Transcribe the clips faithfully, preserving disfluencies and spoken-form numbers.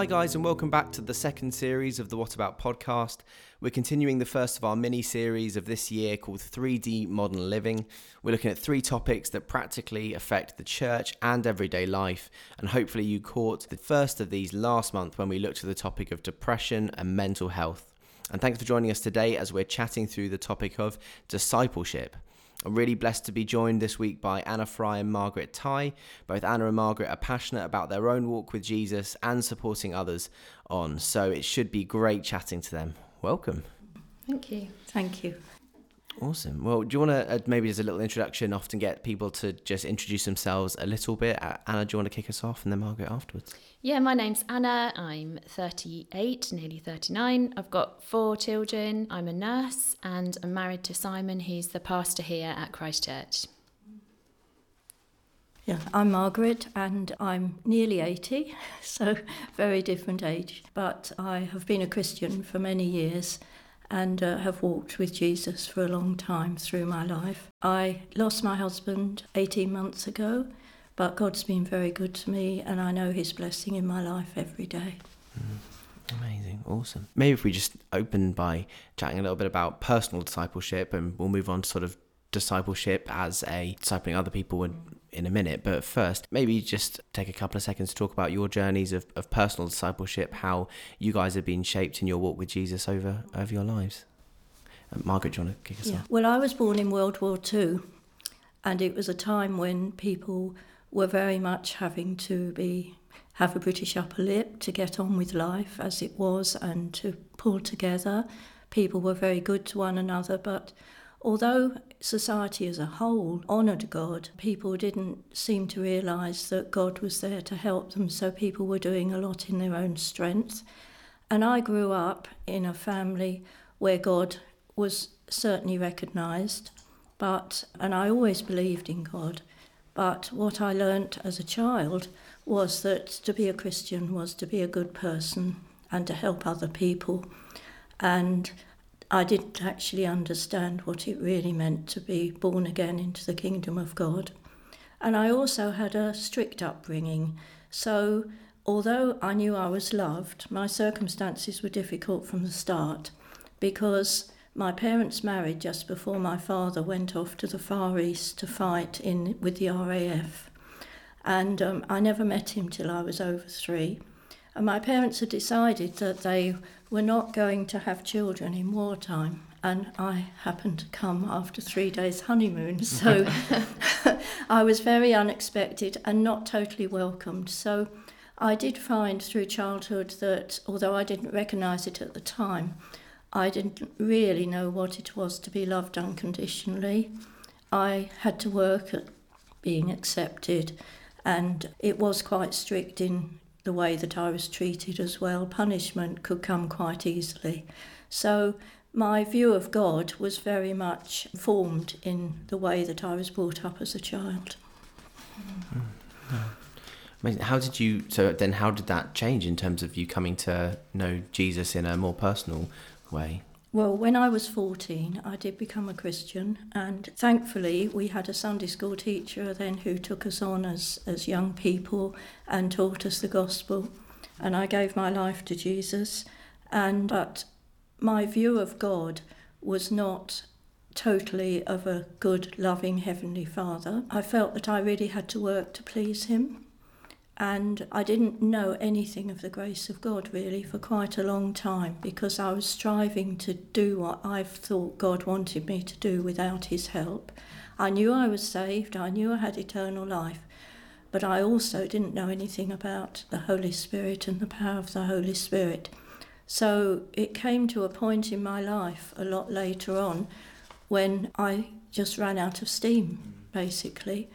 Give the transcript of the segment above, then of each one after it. Hi guys, and welcome back to the second series of the What About podcast. We're continuing the first of our mini-series of this year called three D Modern Living. We're looking at three topics that practically affect the church and everyday life, and hopefully you caught the first of these last month when we looked at the topic of depression and mental health. And thanks for joining us today as we're chatting through the topic of discipleship. I'm really blessed to be joined this week by Anna Fry and Margaret Ty. Both Anna and Margaret are passionate about their own walk with Jesus and supporting others on, so it should be great chatting to them. Welcome. Thank you. Thank you. Awesome. Well, do you want to, uh, maybe as a little introduction, often get people to just introduce themselves a little bit. Uh, Anna, do you want to kick us off and then Margaret afterwards? Yeah, my name's Anna. I'm thirty-eight, nearly thirty-nine. I've got four children. I'm a nurse and I'm married to Simon, who's the pastor here at Christ Church. Yeah, I'm Margaret and I'm nearly eighty, so very different age. But I have been a Christian for many years and uh, have walked with Jesus for a long time through my life. I lost my husband eighteen months ago, but God's been very good to me and I know his blessing in my life every day. Mm. Amazing, awesome. Maybe if we just open by chatting a little bit about personal discipleship, and we'll move on to sort of discipleship as a discipling other people in, in a minute. But first, maybe just take a couple of seconds to talk about your journeys of, of personal discipleship, how you guys have been shaped in your walk with Jesus over over your lives. Uh, Margaret, do you want to kick us yeah. off? Well, I was born in World War Two, and it was a time when people were very much having to be have a British upper lip to get on with life as it was and to pull together. People were very good to one another, but although society as a whole honoured God, people didn't seem to realise that God was there to help them, so people were doing a lot in their own strength. And I grew up in a family where God was certainly recognised, but and I always believed in God, but what I learnt as a child was that to be a Christian was to be a good person and to help other people. And I didn't actually understand what it really meant to be born again into the kingdom of God. And I also had a strict upbringing. So although I knew I was loved, my circumstances were difficult from the start because my parents married just before my father went off to the Far East to fight in with the R A F. And um, I never met him till I was over three. And my parents had decided that they were not going to have children in wartime. And I happened to come after three days honeymoon. So I was very unexpected and not totally welcomed. So I did find through childhood that, although I didn't recognise it at the time, I didn't really know what it was to be loved unconditionally. I had to work at being accepted. And it was quite strict in the way that I was treated as well. Punishment could come quite easily. So my view of God was very much formed in the way that I was brought up as a child. Mm. Oh. Amazing. How did you, so then how did that change in terms of you coming to know Jesus in a more personal way? Well, when I was fourteen, I did become a Christian, and thankfully we had a Sunday school teacher then who took us on as, as young people and taught us the gospel, and I gave my life to Jesus. And but my view of God was not totally of a good, loving Heavenly Father. I felt that I really had to work to please him, and I didn't know anything of the grace of God really for quite a long time because I was striving to do what I thought God wanted me to do without his help. I knew I was saved, I knew I had eternal life, but I also didn't know anything about the Holy Spirit and the power of the Holy Spirit. So it came to a point in my life a lot later on when I just ran out of steam, basically.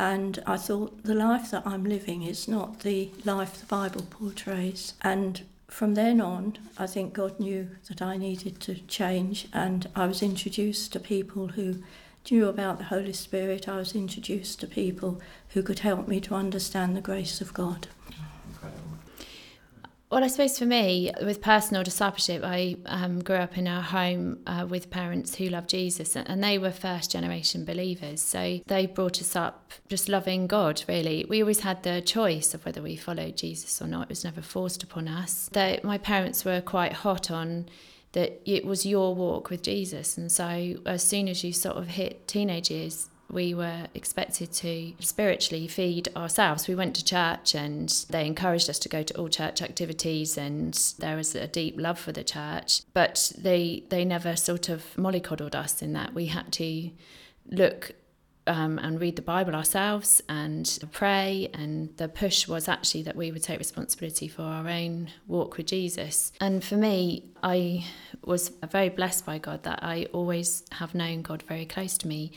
And I thought, the life that I'm living is not the life the Bible portrays. And from then on, I think God knew that I needed to change. And I was introduced to people who knew about the Holy Spirit. I was introduced to people who could help me to understand the grace of God. Incredible. Well, I suppose for me, with personal discipleship, I um, grew up in a home uh, with parents who loved Jesus, and they were first generation believers. So they brought us up just loving God, really. We always had the choice of whether we followed Jesus or not. It was never forced upon us. They, my parents were quite hot on that it was your walk with Jesus. And so as soon as you sort of hit teenage years, we were expected to spiritually feed ourselves. We went to church and they encouraged us to go to all church activities, and there was a deep love for the church. But they they never sort of mollycoddled us in that. We had to look um, and read the Bible ourselves and pray. And the push was actually that we would take responsibility for our own walk with Jesus. And for me, I was very blessed by God that I always have known God very close to me.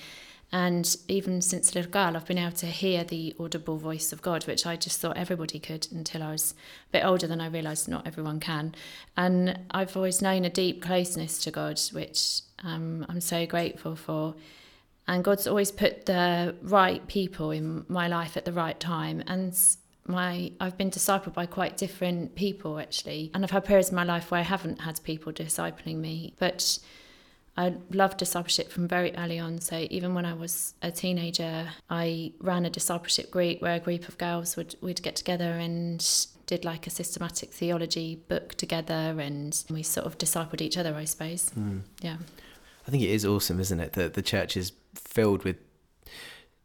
And even since a little girl, I've been able to hear the audible voice of God, which I just thought everybody could until I was a bit older, then I realised not everyone can. And I've always known a deep closeness to God, which um, I'm so grateful for. And God's always put the right people in my life at the right time. And my I've been discipled by quite different people, actually. And I've had periods in my life where I haven't had people discipling me. But I loved discipleship from very early on. So even when I was a teenager, I ran a discipleship group where a group of girls would we'd get together and did like a systematic theology book together, and we sort of discipled each other, I suppose. Mm. Yeah. I think it is awesome, isn't it, that the church is filled with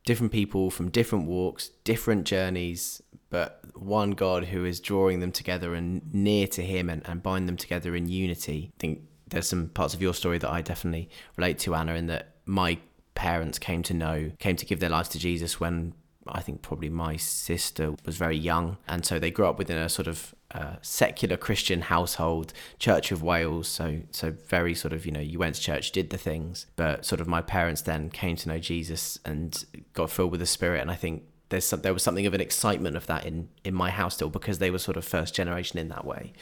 different people from different walks, different journeys, but one God who is drawing them together and near to him, and, and bind them together in unity. I think there's some parts of your story that I definitely relate to, Anna, in that my parents came to know, came to give their lives to Jesus when I think probably my sister was very young. And so they grew up within a sort of uh, secular Christian household, Church of Wales. So, so very sort of, you know, you went to church, did the things, but sort of my parents then came to know Jesus and got filled with the Spirit. And I think There's some, there was something of an excitement of that in, in my house still, because they were sort of first generation in that way.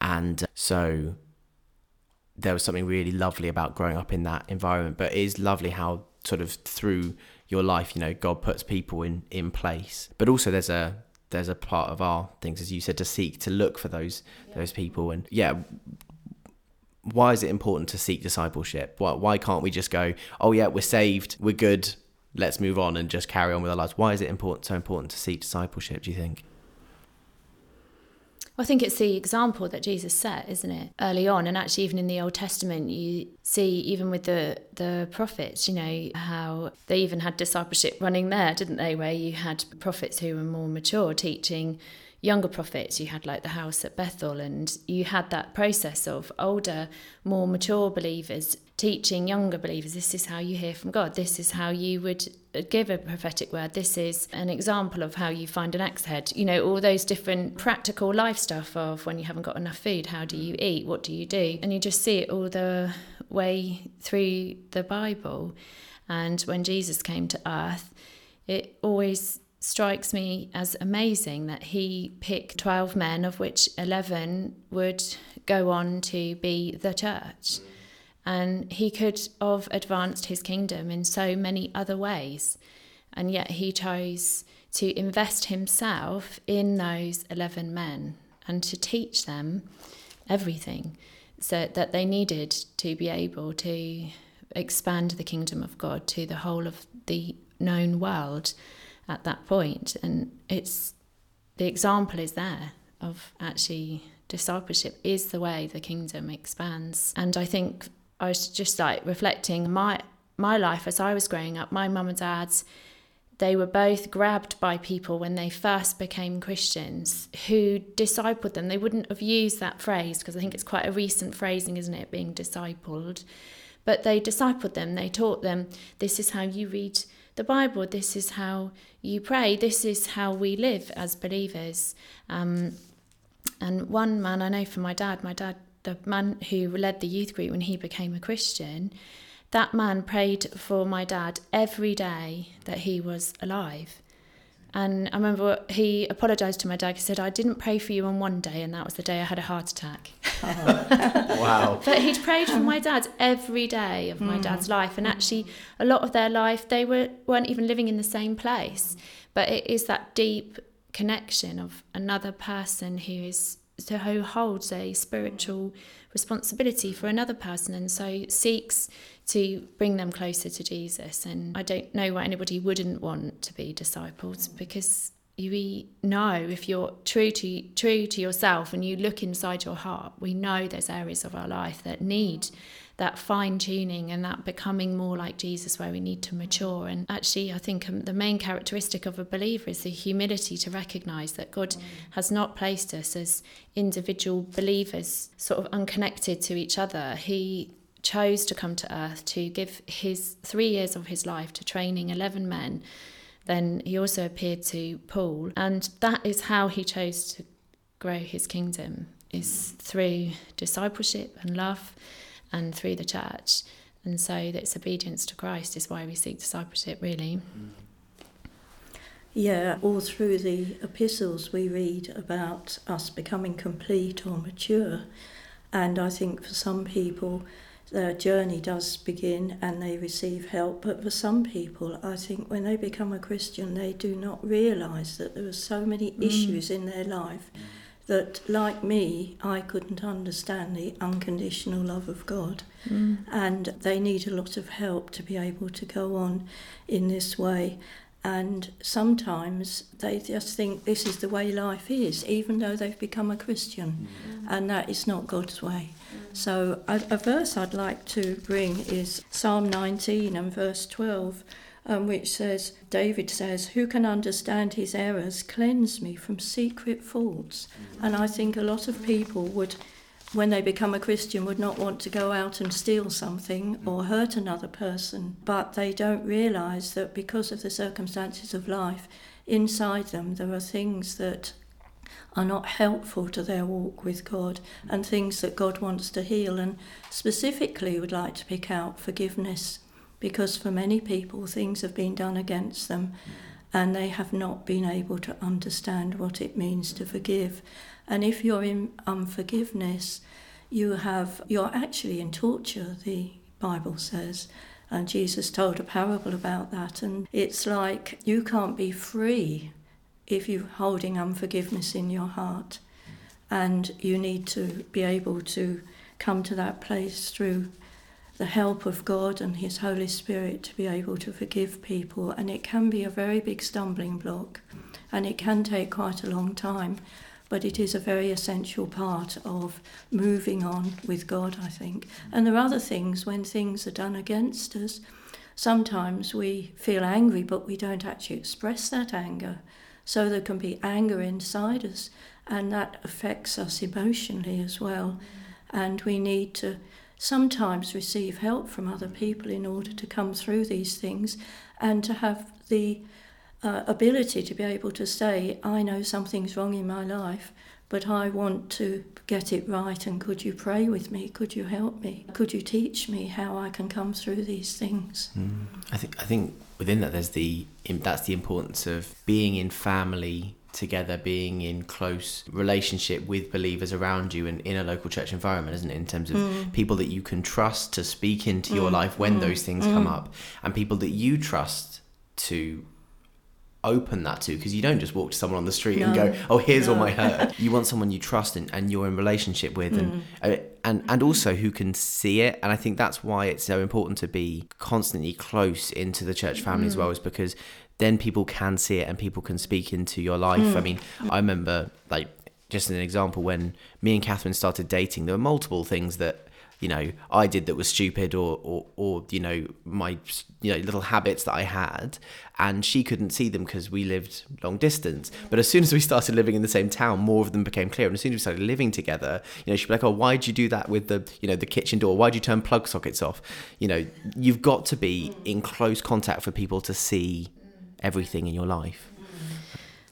And so there was something really lovely about growing up in that environment. But it is lovely how sort of through your life, you know, God puts people in, in place. But also there's a there's a part of our things, as you said, to seek, to look for those yeah. those people. And yeah, why is it important to seek discipleship? Why, why can't we just go, oh yeah, we're saved, we're good, let's move on and just carry on with our lives? Why is it important, so important to seek discipleship, do you think? I think it's the example that Jesus set, isn't it, early on? And actually, even in the Old Testament, you see, even with the, the prophets, you know, how they even had discipleship running there, didn't they, where you had prophets who were more mature teaching younger prophets. You had like the house at Bethel, and you had that process of older, more mature believers teaching younger believers, this is how you hear from God, this is how you would give a prophetic word, this is an example of how you find an axe head, you know, all those different practical life stuff of when you haven't got enough food, how do you eat, what do you do? And you just see it all the way through the Bible. And when Jesus came to earth, it always strikes me as amazing that he picked twelve men, of which eleven would go on to be the church. And he could have advanced his kingdom in so many other ways. And yet he chose to invest himself in those eleven men and to teach them everything so that they needed to be able to expand the kingdom of God to the whole of the known world at that point. And it's the example is there of actually discipleship is the way the kingdom expands. And I think I was just like reflecting my my life as I was growing up. My mum and dad's, they were both grabbed by people when they first became Christians who discipled them. They wouldn't have used that phrase because I think it's quite a recent phrasing, isn't it, being discipled. But they discipled them. They taught them, this is how you read the Bible. This is how you pray. This is how we live as believers. Um, and one man I know from my dad, my dad, the man who led the youth group when he became a Christian, that man prayed for my dad every day that he was alive. And I remember he apologised to my dad. He said, I didn't pray for you on one day, and that was the day I had a heart attack. Oh. Wow. But he'd prayed for my dad every day of my mm. dad's life. And actually, a lot of their life, they were, weren't even living in the same place. But it is that deep connection of another person who is who holds a spiritual responsibility for another person, and so seeks to bring them closer to Jesus. And I don't know why anybody wouldn't want to be discipled, because we know if you're true to true to yourself and you look inside your heart, we know there's areas of our life that need that fine-tuning and that becoming more like Jesus, where we need to mature. And actually, I think um, the main characteristic of a believer is the humility to recognise that God mm. has not placed us as individual believers sort of unconnected to each other. He chose to come to earth to give his three years of his life to training eleven men. Then he also appeared to Paul. And that is how he chose to grow his kingdom, is through discipleship and love, and through the church. And so that's obedience to Christ is why we seek discipleship, really. Yeah, all through the epistles we read about us becoming complete or mature, and I think for some people their journey does begin and they receive help, but for some people I think when they become a Christian they do not realise that there are so many mm. issues in their life that, like me, I couldn't understand the unconditional love of God. Mm. And they need a lot of help to be able to go on in this way. And sometimes they just think this is the way life is, even though they've become a Christian. Mm. And that is not God's way. Mm. So a, a verse I'd like to bring is Psalm nineteen and verse twelve, Um, which says, David says, who can understand his errors? Cleanse me from secret faults. And I think a lot of people would, when they become a Christian, would not want to go out and steal something or hurt another person, but they don't realise that because of the circumstances of life, inside them there are things that are not helpful to their walk with God and things that God wants to heal. And specifically would like to pick out forgiveness, because for many people things have been done against them and they have not been able to understand what it means to forgive. And if you're in unforgiveness, you have, you're actually in torture, the Bible says. And Jesus told a parable about that. And it's like you can't be free if you're holding unforgiveness in your heart. And you need to be able to come to that place through the help of God and his Holy Spirit to be able to forgive people. And it can be a very big stumbling block, and it can take quite a long time, but it is a very essential part of moving on with God, I think. And there are other things when things are done against us. Sometimes we feel angry, but we don't actually express that anger. So there can be anger inside us, and that affects us emotionally as well. And we need to sometimes receive help from other people in order to come through these things and to have the uh, ability to be able to say, I know something's wrong in my life, but I want to get it right, and could you pray with me? Could you help me? Could you teach me how I can come through these things? Mm. I think I think within that there's the that's the importance of being in family together, being in close relationship with believers around you and in a local church environment, isn't it, in terms of mm. people that you can trust to speak into mm. your life when mm. those things mm. come up, and people that you trust to open that to, because you don't just walk to someone on the street no. and go, oh, here's no. all my hurt. You want someone you trust and, and you're in relationship with mm. and, and and also who can see it. And I think that's why it's so important to be constantly close into the church family mm. as well, is because then people can see it and people can speak into your life. Mm. I mean, I remember, like, just an example, when me and Catherine started dating, there were multiple things that, you know, I did that was stupid, or, or, or you know, my, you know, little habits that I had, and she couldn't see them because we lived long distance. But as soon as we started living in the same town, more of them became clear. And as soon as we started living together, you know, she'd be like, oh, why'd you do that with the, you know, the kitchen door? Why'd you turn plug sockets off? You know, you've got to be in close contact for people to see everything in your life.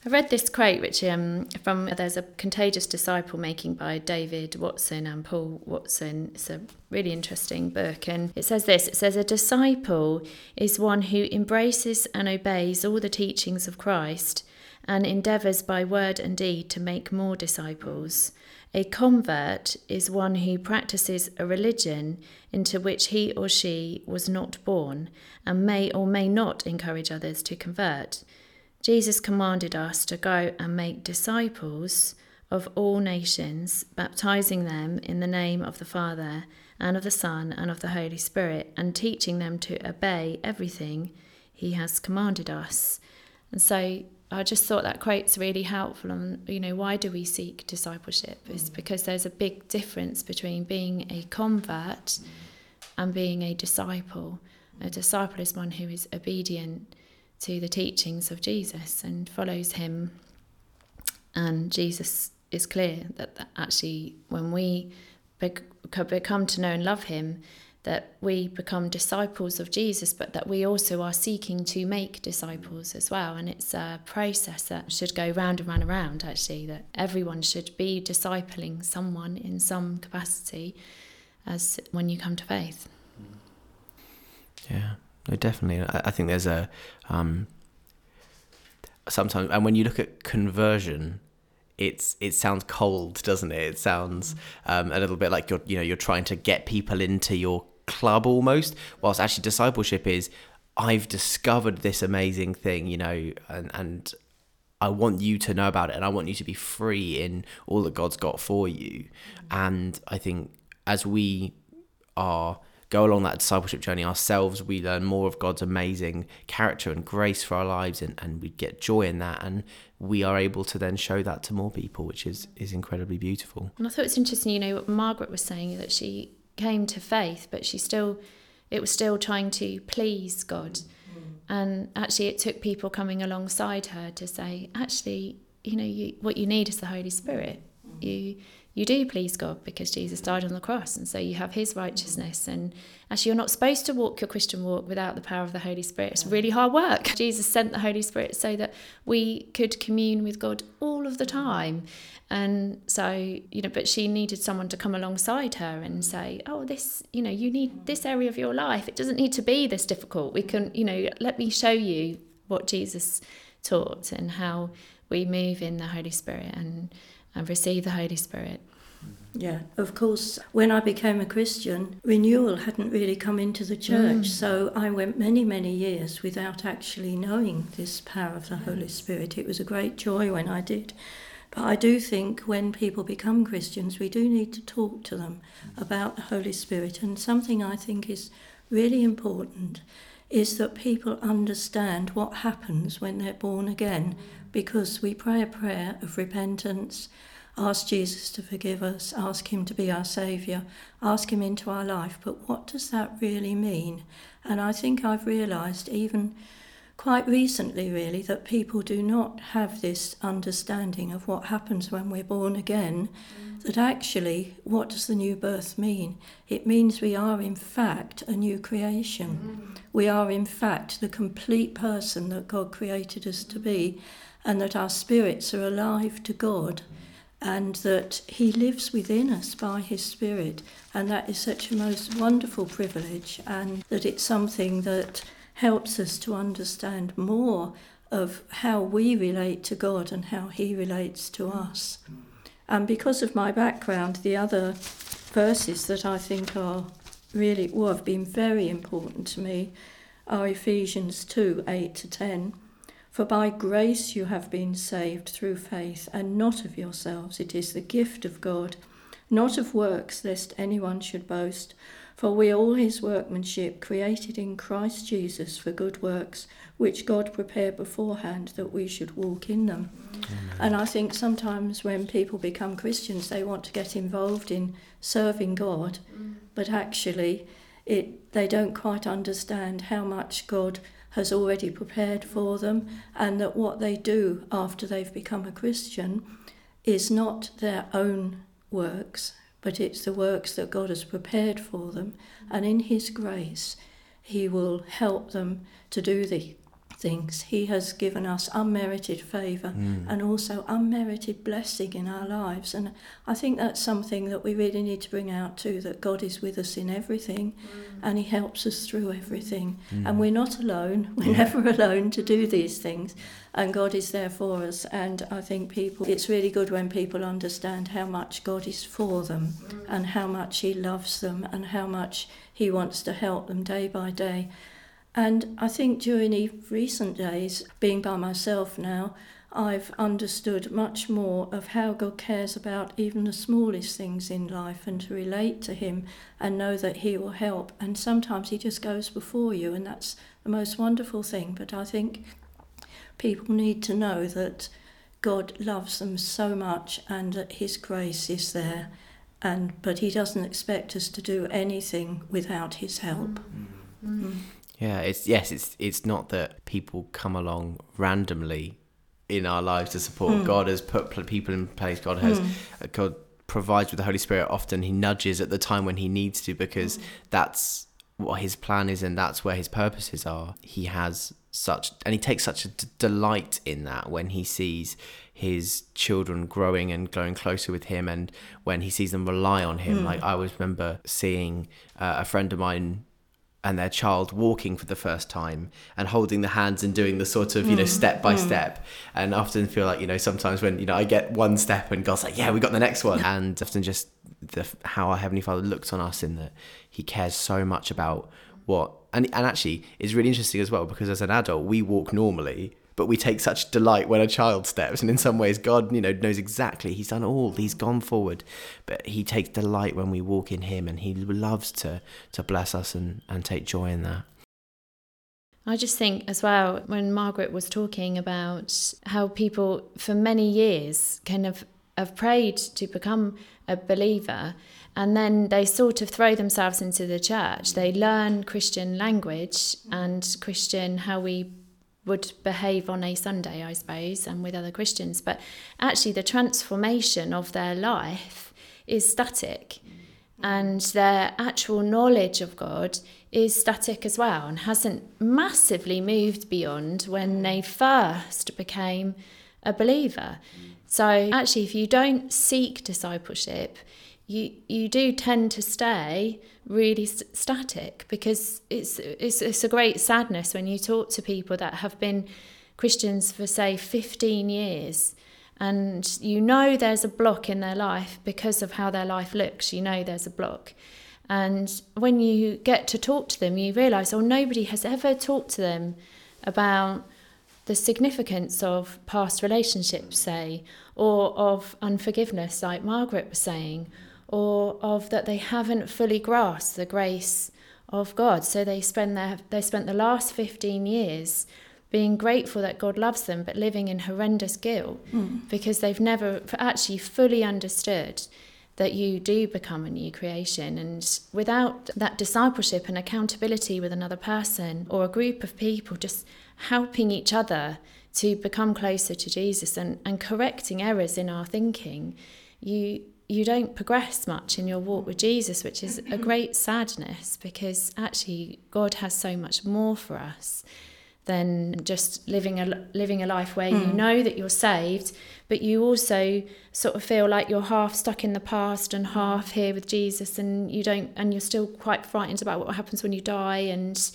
I read this quote, which um, from there's a Contagious Disciple Making by David Watson and Paul Watson. It's a really interesting book, and it says this. It says, a disciple is one who embraces and obeys all the teachings of Christ and endeavours by word and deed to make more disciples. A convert is one who practices a religion into which he or she was not born and may or may not encourage others to convert. Jesus commanded us to go and make disciples of all nations, baptizing them in the name of the Father and of the Son and of the Holy Spirit, and teaching them to obey everything he has commanded us. And so I just thought that quote's really helpful on, you know, why do we seek discipleship? Mm. It's because there's a big difference between being a convert mm. and being a disciple. Mm. A disciple is one who is obedient to the teachings of Jesus and follows him. And Jesus is clear that, that actually when we bec- become to know and love him, that we become disciples of Jesus, but that we also are seeking to make disciples as well. And it's a process that should go round and round and round, actually, that everyone should be discipling someone in some capacity as when you come to faith. Yeah, no, definitely. I, I think there's a... Um, sometimes, and when you look at conversion... It's it sounds cold, doesn't it? It sounds um, a little bit like you're you know you're trying to get people into your club almost. Whilst actually discipleship is, I've discovered this amazing thing, you know, and and I want you to know about it, and I want you to be free in all that God's got for you. And I think as we are go along that discipleship journey ourselves, we learn more of God's amazing character and grace for our lives, and, and we get joy in that, and we are able to then show that to more people, which is is incredibly beautiful. And I thought it's interesting, you know, what Margaret was saying, that she came to faith, but she still, it was still trying to please God. Mm-hmm. And actually it took people coming alongside her to say, actually, you know, you, what you need is the Holy Spirit. Mm-hmm. You... You do please God because Jesus died on the cross, and so you have his righteousness. And actually, you're not supposed to walk your Christian walk without the power of the Holy Spirit. It's really hard work. Jesus sent the Holy Spirit so that we could commune with God all of the time. And so, you know, but she needed someone to come alongside her and say, oh, this, you know, you need this area of your life. It doesn't need to be this difficult. We can, you know, let me show you what Jesus taught and how we move in the Holy Spirit and and receive the Holy Spirit. Yeah, of course, when I became a Christian, renewal hadn't really come into the church, mm. so I went many, many years without actually knowing this power of the yes. Holy Spirit. It was a great joy when I did. But I do think when people become Christians, we do need to talk to them about the Holy Spirit. And something I think is really important is that people understand what happens when they're born again, because we pray a prayer of repentance, ask Jesus to forgive us, ask him to be our saviour, ask him into our life. But what does that really mean? And I think I've realised even quite recently, really, that people do not have this understanding of what happens when we're born again, mm. that actually, what does the new birth mean? It means we are, in fact, a new creation. Mm. We are, in fact, the complete person that God created us to be, and that our spirits are alive to God, and that he lives within us by his Spirit. And that is such a most wonderful privilege, and that it's something that helps us to understand more of how we relate to God and how he relates to us. And because of my background, the other verses that I think are really, or have been very important to me, are Ephesians two, eight to ten. For by grace you have been saved through faith, and not of yourselves. It is the gift of God, not of works, lest anyone should boast. For we are all his workmanship, created in Christ Jesus for good works, which God prepared beforehand that we should walk in them. Amen. And I think sometimes when people become Christians, they want to get involved in serving God, mm. but actually it they don't quite understand how much God has already prepared for them, and that what they do after they've become a Christian is not their own works, but it's the works that God has prepared for them, and in his grace he will help them to do the things. He has given us unmerited favour mm. and also unmerited blessing in our lives, and I think that's something that we really need to bring out too, that God is with us in everything mm. and he helps us through everything mm. and we're not alone. We're yeah. never alone to do these things, and God is there for us. And I think people, it's really good when people understand how much God is for them mm. and how much he loves them and how much he wants to help them day by day. And I think during recent days, being by myself now, I've understood much more of how God cares about even the smallest things in life, and to relate to him and know that he will help. And sometimes he just goes before you, and that's the most wonderful thing. But I think people need to know that God loves them so much and that his grace is there. And but he doesn't expect us to do anything without his help. Mm. Mm. Yeah, it's yes, it's it's not that people come along randomly in our lives to support. Mm. God has put people in place. God has mm. God provides with the Holy Spirit. Often he nudges at the time when he needs to, because mm. that's what his plan is and that's where his purposes are. He has such, and he takes such a d- delight in that when he sees his children growing and growing closer with him, and when he sees them rely on him. Mm. Like I always remember seeing uh, a friend of mine and their child walking for the first time and holding the hands and doing the sort of, you know, mm. step by mm. step. And I often feel like, you know, sometimes when, you know, I get one step and God's like, yeah, we got the next one. And often just the, how our Heavenly Father looks on us, in that he cares so much about what, and, and actually it's really interesting as well, because as an adult, we walk normally, but we take such delight when a child steps. And in some ways, God, you know, knows exactly. He's done all, he's gone forward, but he takes delight when we walk in him, and he loves to to bless us and, and take joy in that. I just think as well, when Margaret was talking about how people for many years kind of have prayed to become a believer, and then they sort of throw themselves into the church. They learn Christian language and Christian, how we would behave on a Sunday, I suppose, and with other Christians. But actually the transformation of their life is static, and their actual knowledge of God is static as well, and hasn't massively moved beyond when they first became a believer. So actually, if you don't seek discipleship, you you do tend to stay really st- static, because it's, it's it's a great sadness when you talk to people that have been Christians for, say, fifteen years, and you know there's a block in their life because of how their life looks. You know there's a block. And when you get to talk to them, you realise, oh, nobody has ever talked to them about the significance of past relationships, say, or of unforgiveness, like Margaret was saying, or of that they haven't fully grasped the grace of God. So they spend their they spent the last fifteen years being grateful that God loves them, but living in horrendous guilt mm. because they've never actually fully understood that you do become a new creation. And without that discipleship and accountability with another person or a group of people just helping each other to become closer to Jesus and, and correcting errors in our thinking, you you don't progress much in your walk with Jesus, which is a great sadness, because actually God has so much more for us than just living a living a life where mm. you know that you're saved, but you also sort of feel like you're half stuck in the past and half here with Jesus, and you don't, and you're still quite frightened about what happens when you die, and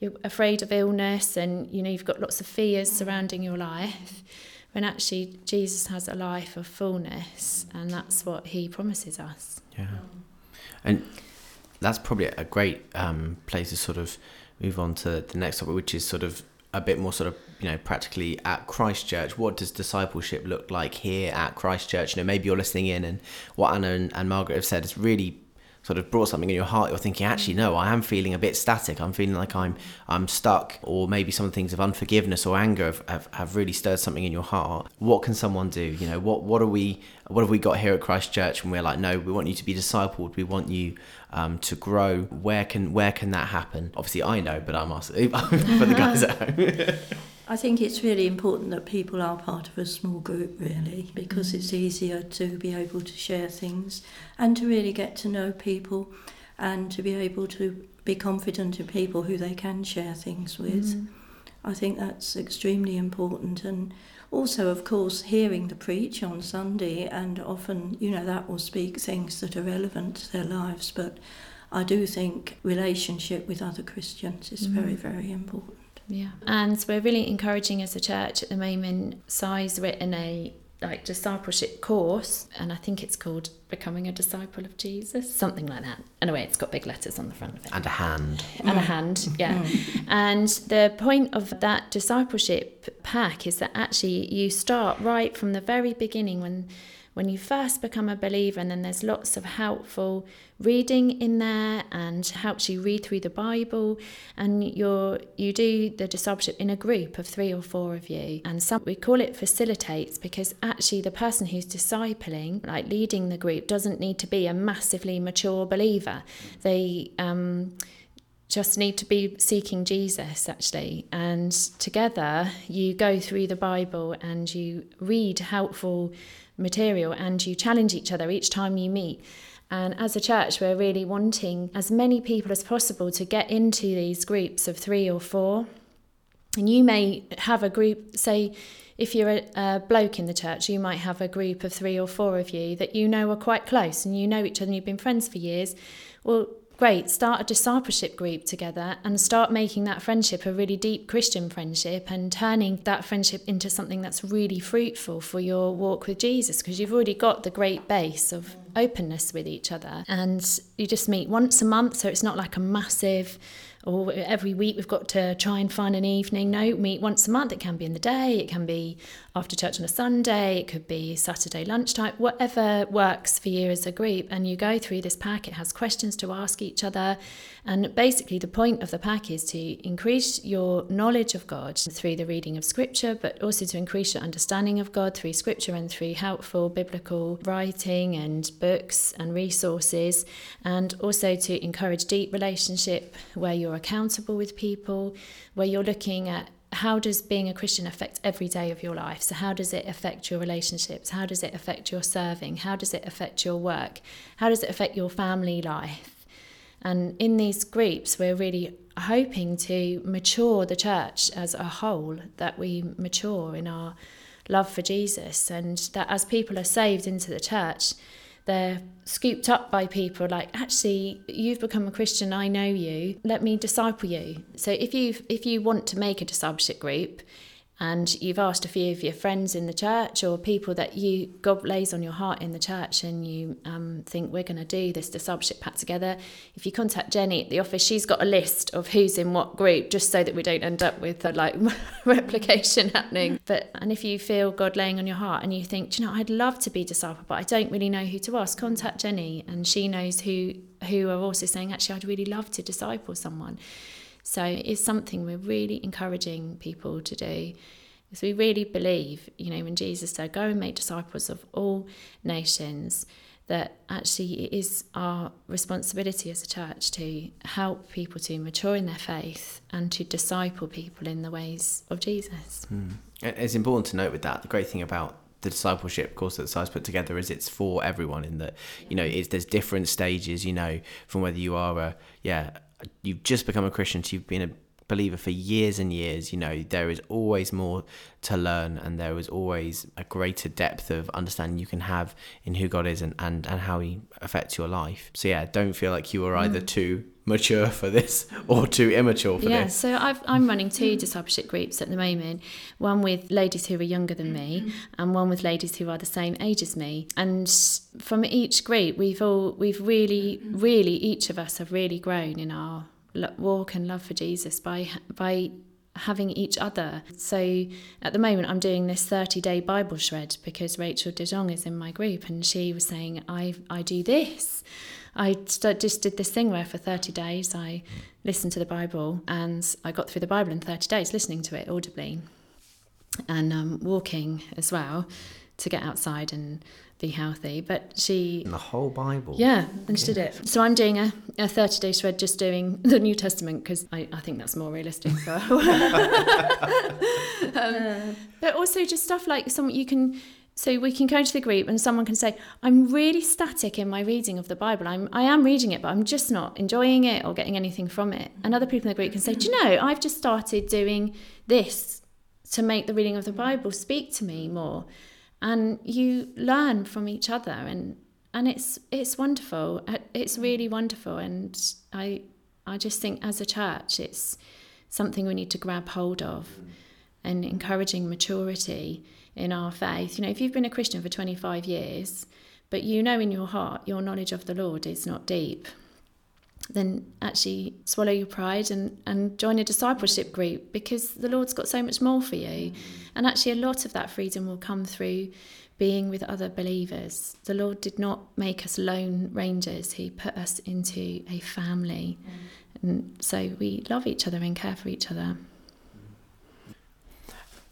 you're afraid of illness, and you know you've got lots of fears surrounding your life, when actually Jesus has a life of fullness, and that's what he promises us. Yeah, and that's probably a great um, place to sort of move on to the next topic, which is sort of a bit more sort of, you know, practically at Christ Church. What does discipleship look like here at Christ Church? You know, maybe you're listening in, and what Anna and, and Margaret have said has really sort of brought something in your heart. You're thinking, actually, no, I am feeling a bit static. I'm feeling like I'm I'm stuck, or maybe some things of unforgiveness or anger have, have, have really stirred something in your heart. What can someone do? You know, what what are we, what have we got here at Christ Church? And we're like, no, we want you to be discipled. We want you um, to grow. Where can where can that happen? Obviously, I know, but I'm asking for the guys at home. I think it's really important that people are part of a small group, really, because mm. it's easier to be able to share things and to really get to know people, and to be able to be confident in people who they can share things with. Mm. I think that's extremely important. And also, of course, hearing the preach on Sunday, and often, you know, that will speak things that are relevant to their lives. But I do think relationship with other Christians is mm. very, very important. Yeah, and we're really encouraging as a church at the moment. Sai's written a like discipleship course, and I think it's called Becoming a Disciple of Jesus, something like that. Anyway, it's got big letters on the front of it. And a hand. And mm. a hand, yeah. Mm. And the point of that discipleship pack is that actually you start right from the very beginning when when you first become a believer, and then there's lots of helpful reading in there and helps you read through the Bible, and you're you do the discipleship in a group of three or four of you, and some we call it facilitates, because actually the person who's discipling, like leading the group, doesn't need to be a massively mature believer. They um just need to be seeking Jesus, actually, and together you go through the Bible and you read helpful material and you challenge each other each time you meet. And as a church, we're really wanting as many people as possible to get into these groups of three or four. And you may have a group, say if you're a, a bloke in the church, you might have a group of three or four of you that you know are quite close and you know each other and you've been friends for years. Well, great, start a discipleship group together and start making that friendship a really deep Christian friendship and turning that friendship into something that's really fruitful for your walk with Jesus, because you've already got the great base of openness with each other. And you just meet once a month, so it's not like a massive, or every week we've got to try and find an evening. No, meet once a month. It can be in the day, it can be after church on a Sunday, it could be Saturday lunchtime, whatever works for you as a group. And you go through this pack, it has questions to ask each other, and basically the point of the pack is to increase your knowledge of God through the reading of scripture, but also to increase your understanding of God through scripture and through helpful biblical writing and books and resources, and also to encourage deep relationship where you're accountable with people, where you're looking at how does being a Christian affect every day of your life. So how does it affect your relationships? How does it affect your serving? How does it affect your work? How does it affect your family life? And in these groups, we're really hoping to mature the church as a whole, that we mature in our love for Jesus, and that as people are saved into the church, they're scooped up by people like, actually, you've become a Christian, I know you, let me disciple you. So if you if you want to make a discipleship group and you've asked a few of your friends in the church or people that you God lays on your heart in the church, and you um, think we're going to do this discipleship pack together, if you contact Jenny at the office, she's got a list of who's in what group, just so that we don't end up with a, like replication happening. But and if you feel God laying on your heart and you think, do you know, I'd love to be discipled, but I don't really know who to ask, contact Jenny, and she knows who who are also saying, actually, I'd really love to disciple someone. So it's something we're really encouraging people to do, because we really believe, you know, when Jesus said, go and make disciples of all nations, that actually it is our responsibility as a church to help people to mature in their faith and to disciple people in the ways of Jesus. Mm. It's important to note with that, the great thing about the discipleship course that Si's put together is it's for everyone, in that, you know, it's, there's different stages, you know, from whether you are a, yeah, you've just become a Christian to you've been a believer for years and years. You know, there is always more to learn, and there is always a greater depth of understanding you can have in who God is and, and, and how he affects your life. So yeah, don't feel like you are either mm. too mature for this or too immature for yeah, this. Yeah, so I've, I'm running two discipleship groups at the moment, one with ladies who are younger than me and one with ladies who are the same age as me. And from each group, we've all, we've really, really, each of us have really grown in our walk and love for Jesus by by having each other. So at the moment I'm doing this thirty-day Bible shred, because Rachel DeJong is in my group, and she was saying, I I do this. I just did this thing where for thirty days I listened to the Bible, and I got through the Bible in thirty days listening to it audibly, and um, walking as well to get outside and be healthy. But she... And the whole Bible. Yeah, and she did it. So I'm doing a, a thirty-day shred just doing the New Testament, because I, I think that's more realistic. For um, but also just stuff like something you can... So we can go to the group and someone can say, I'm really static in my reading of the Bible. I'm, I am reading it, but I'm just not enjoying it or getting anything from it. And other people in the group can say, do you know, I've just started doing this to make the reading of the Bible speak to me more. And you learn from each other, and, and it's it's wonderful. It's really wonderful. And I I just think as a church, it's something we need to grab hold of, and encouraging maturity in our faith. You know, if you've been a Christian for twenty-five years, but you know in your heart your knowledge of the Lord is not deep, then actually swallow your pride and, and join a discipleship group, because the Lord's got so much more for you. Mm. And actually a lot of that freedom will come through being with other believers. The Lord did not make us lone rangers. He put us into a family. Mm. And so we love each other and care for each other.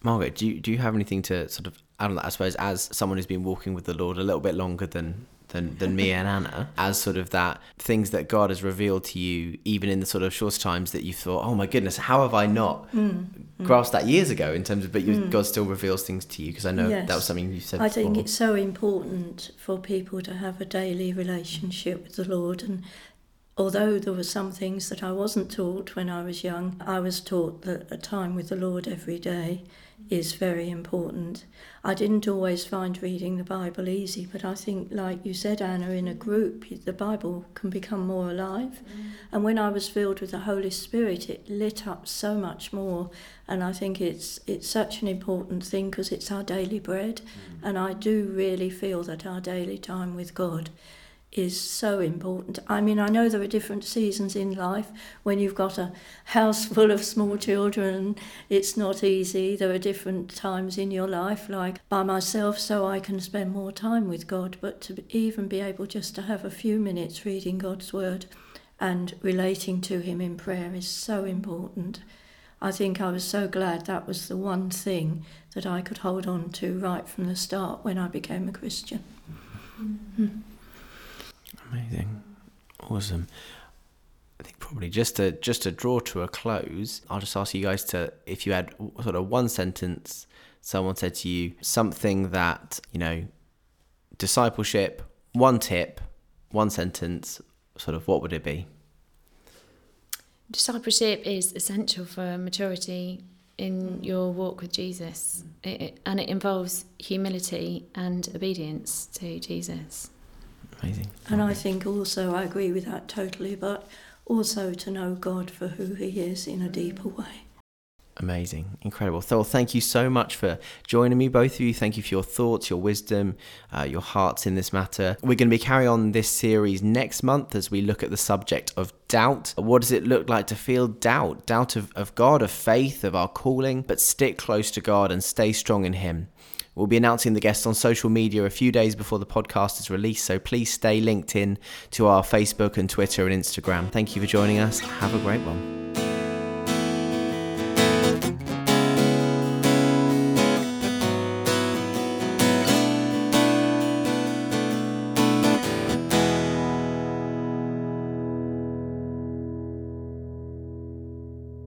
Margaret, do you, do you have anything to sort of add on that? I suppose as someone who's been walking with the Lord a little bit longer than than, than me and Anna, as sort of that things that God has revealed to you, even in the sort of short times that you thought, oh my goodness, how have I not mm. grasped mm. that years ago, in terms of, but you, mm. God still reveals things to you, because I know yes. that was something you said I before. Think it's so important for people to have a daily relationship with the Lord. And although there were some things that I wasn't taught when I was young, I was taught that a time with the Lord every day is very important. I didn't always find reading the Bible easy, but I think, like you said, Anna, in a group, the Bible can become more alive. Mm. And when I was filled with the Holy Spirit, it lit up so much more. And I think it's it's such an important thing, because it's our daily bread. Mm. And I do really feel that our daily time with God is so important. I mean, I know there are different seasons in life. When you've got a house full of small children, it's not easy. There are different times in your life, like by myself, so I can spend more time with God. But to even be able just to have a few minutes reading God's word and relating to him in prayer is so important. I think I was so glad that was the one thing that I could hold on to right from the start when I became a Christian. Mm-hmm. Amazing. Awesome. I think probably just to just to draw to a close, I'll just ask you guys to, if you had sort of one sentence, someone said to you something that, you know, discipleship, one tip, one sentence, sort of what would it be? Discipleship is essential for maturity in your walk with Jesus. It, it, and it involves humility and obedience to Jesus. Amazing. And I think also, I agree with that totally, but also to know God for who he is in a deeper way. Amazing. Incredible. So, well, thank you so much for joining me, both of you. Thank you for your thoughts, your wisdom, uh, your hearts in this matter. We're going to be carrying on this series next month as we look at the subject of doubt. What does it look like to feel doubt? Doubt of, of God, of faith, of our calling, but stick close to God and stay strong in him. We'll be announcing the guests on social media a few days before the podcast is released, so please stay linked in to our Facebook and Twitter and Instagram. Thank you for joining us. Have a great one.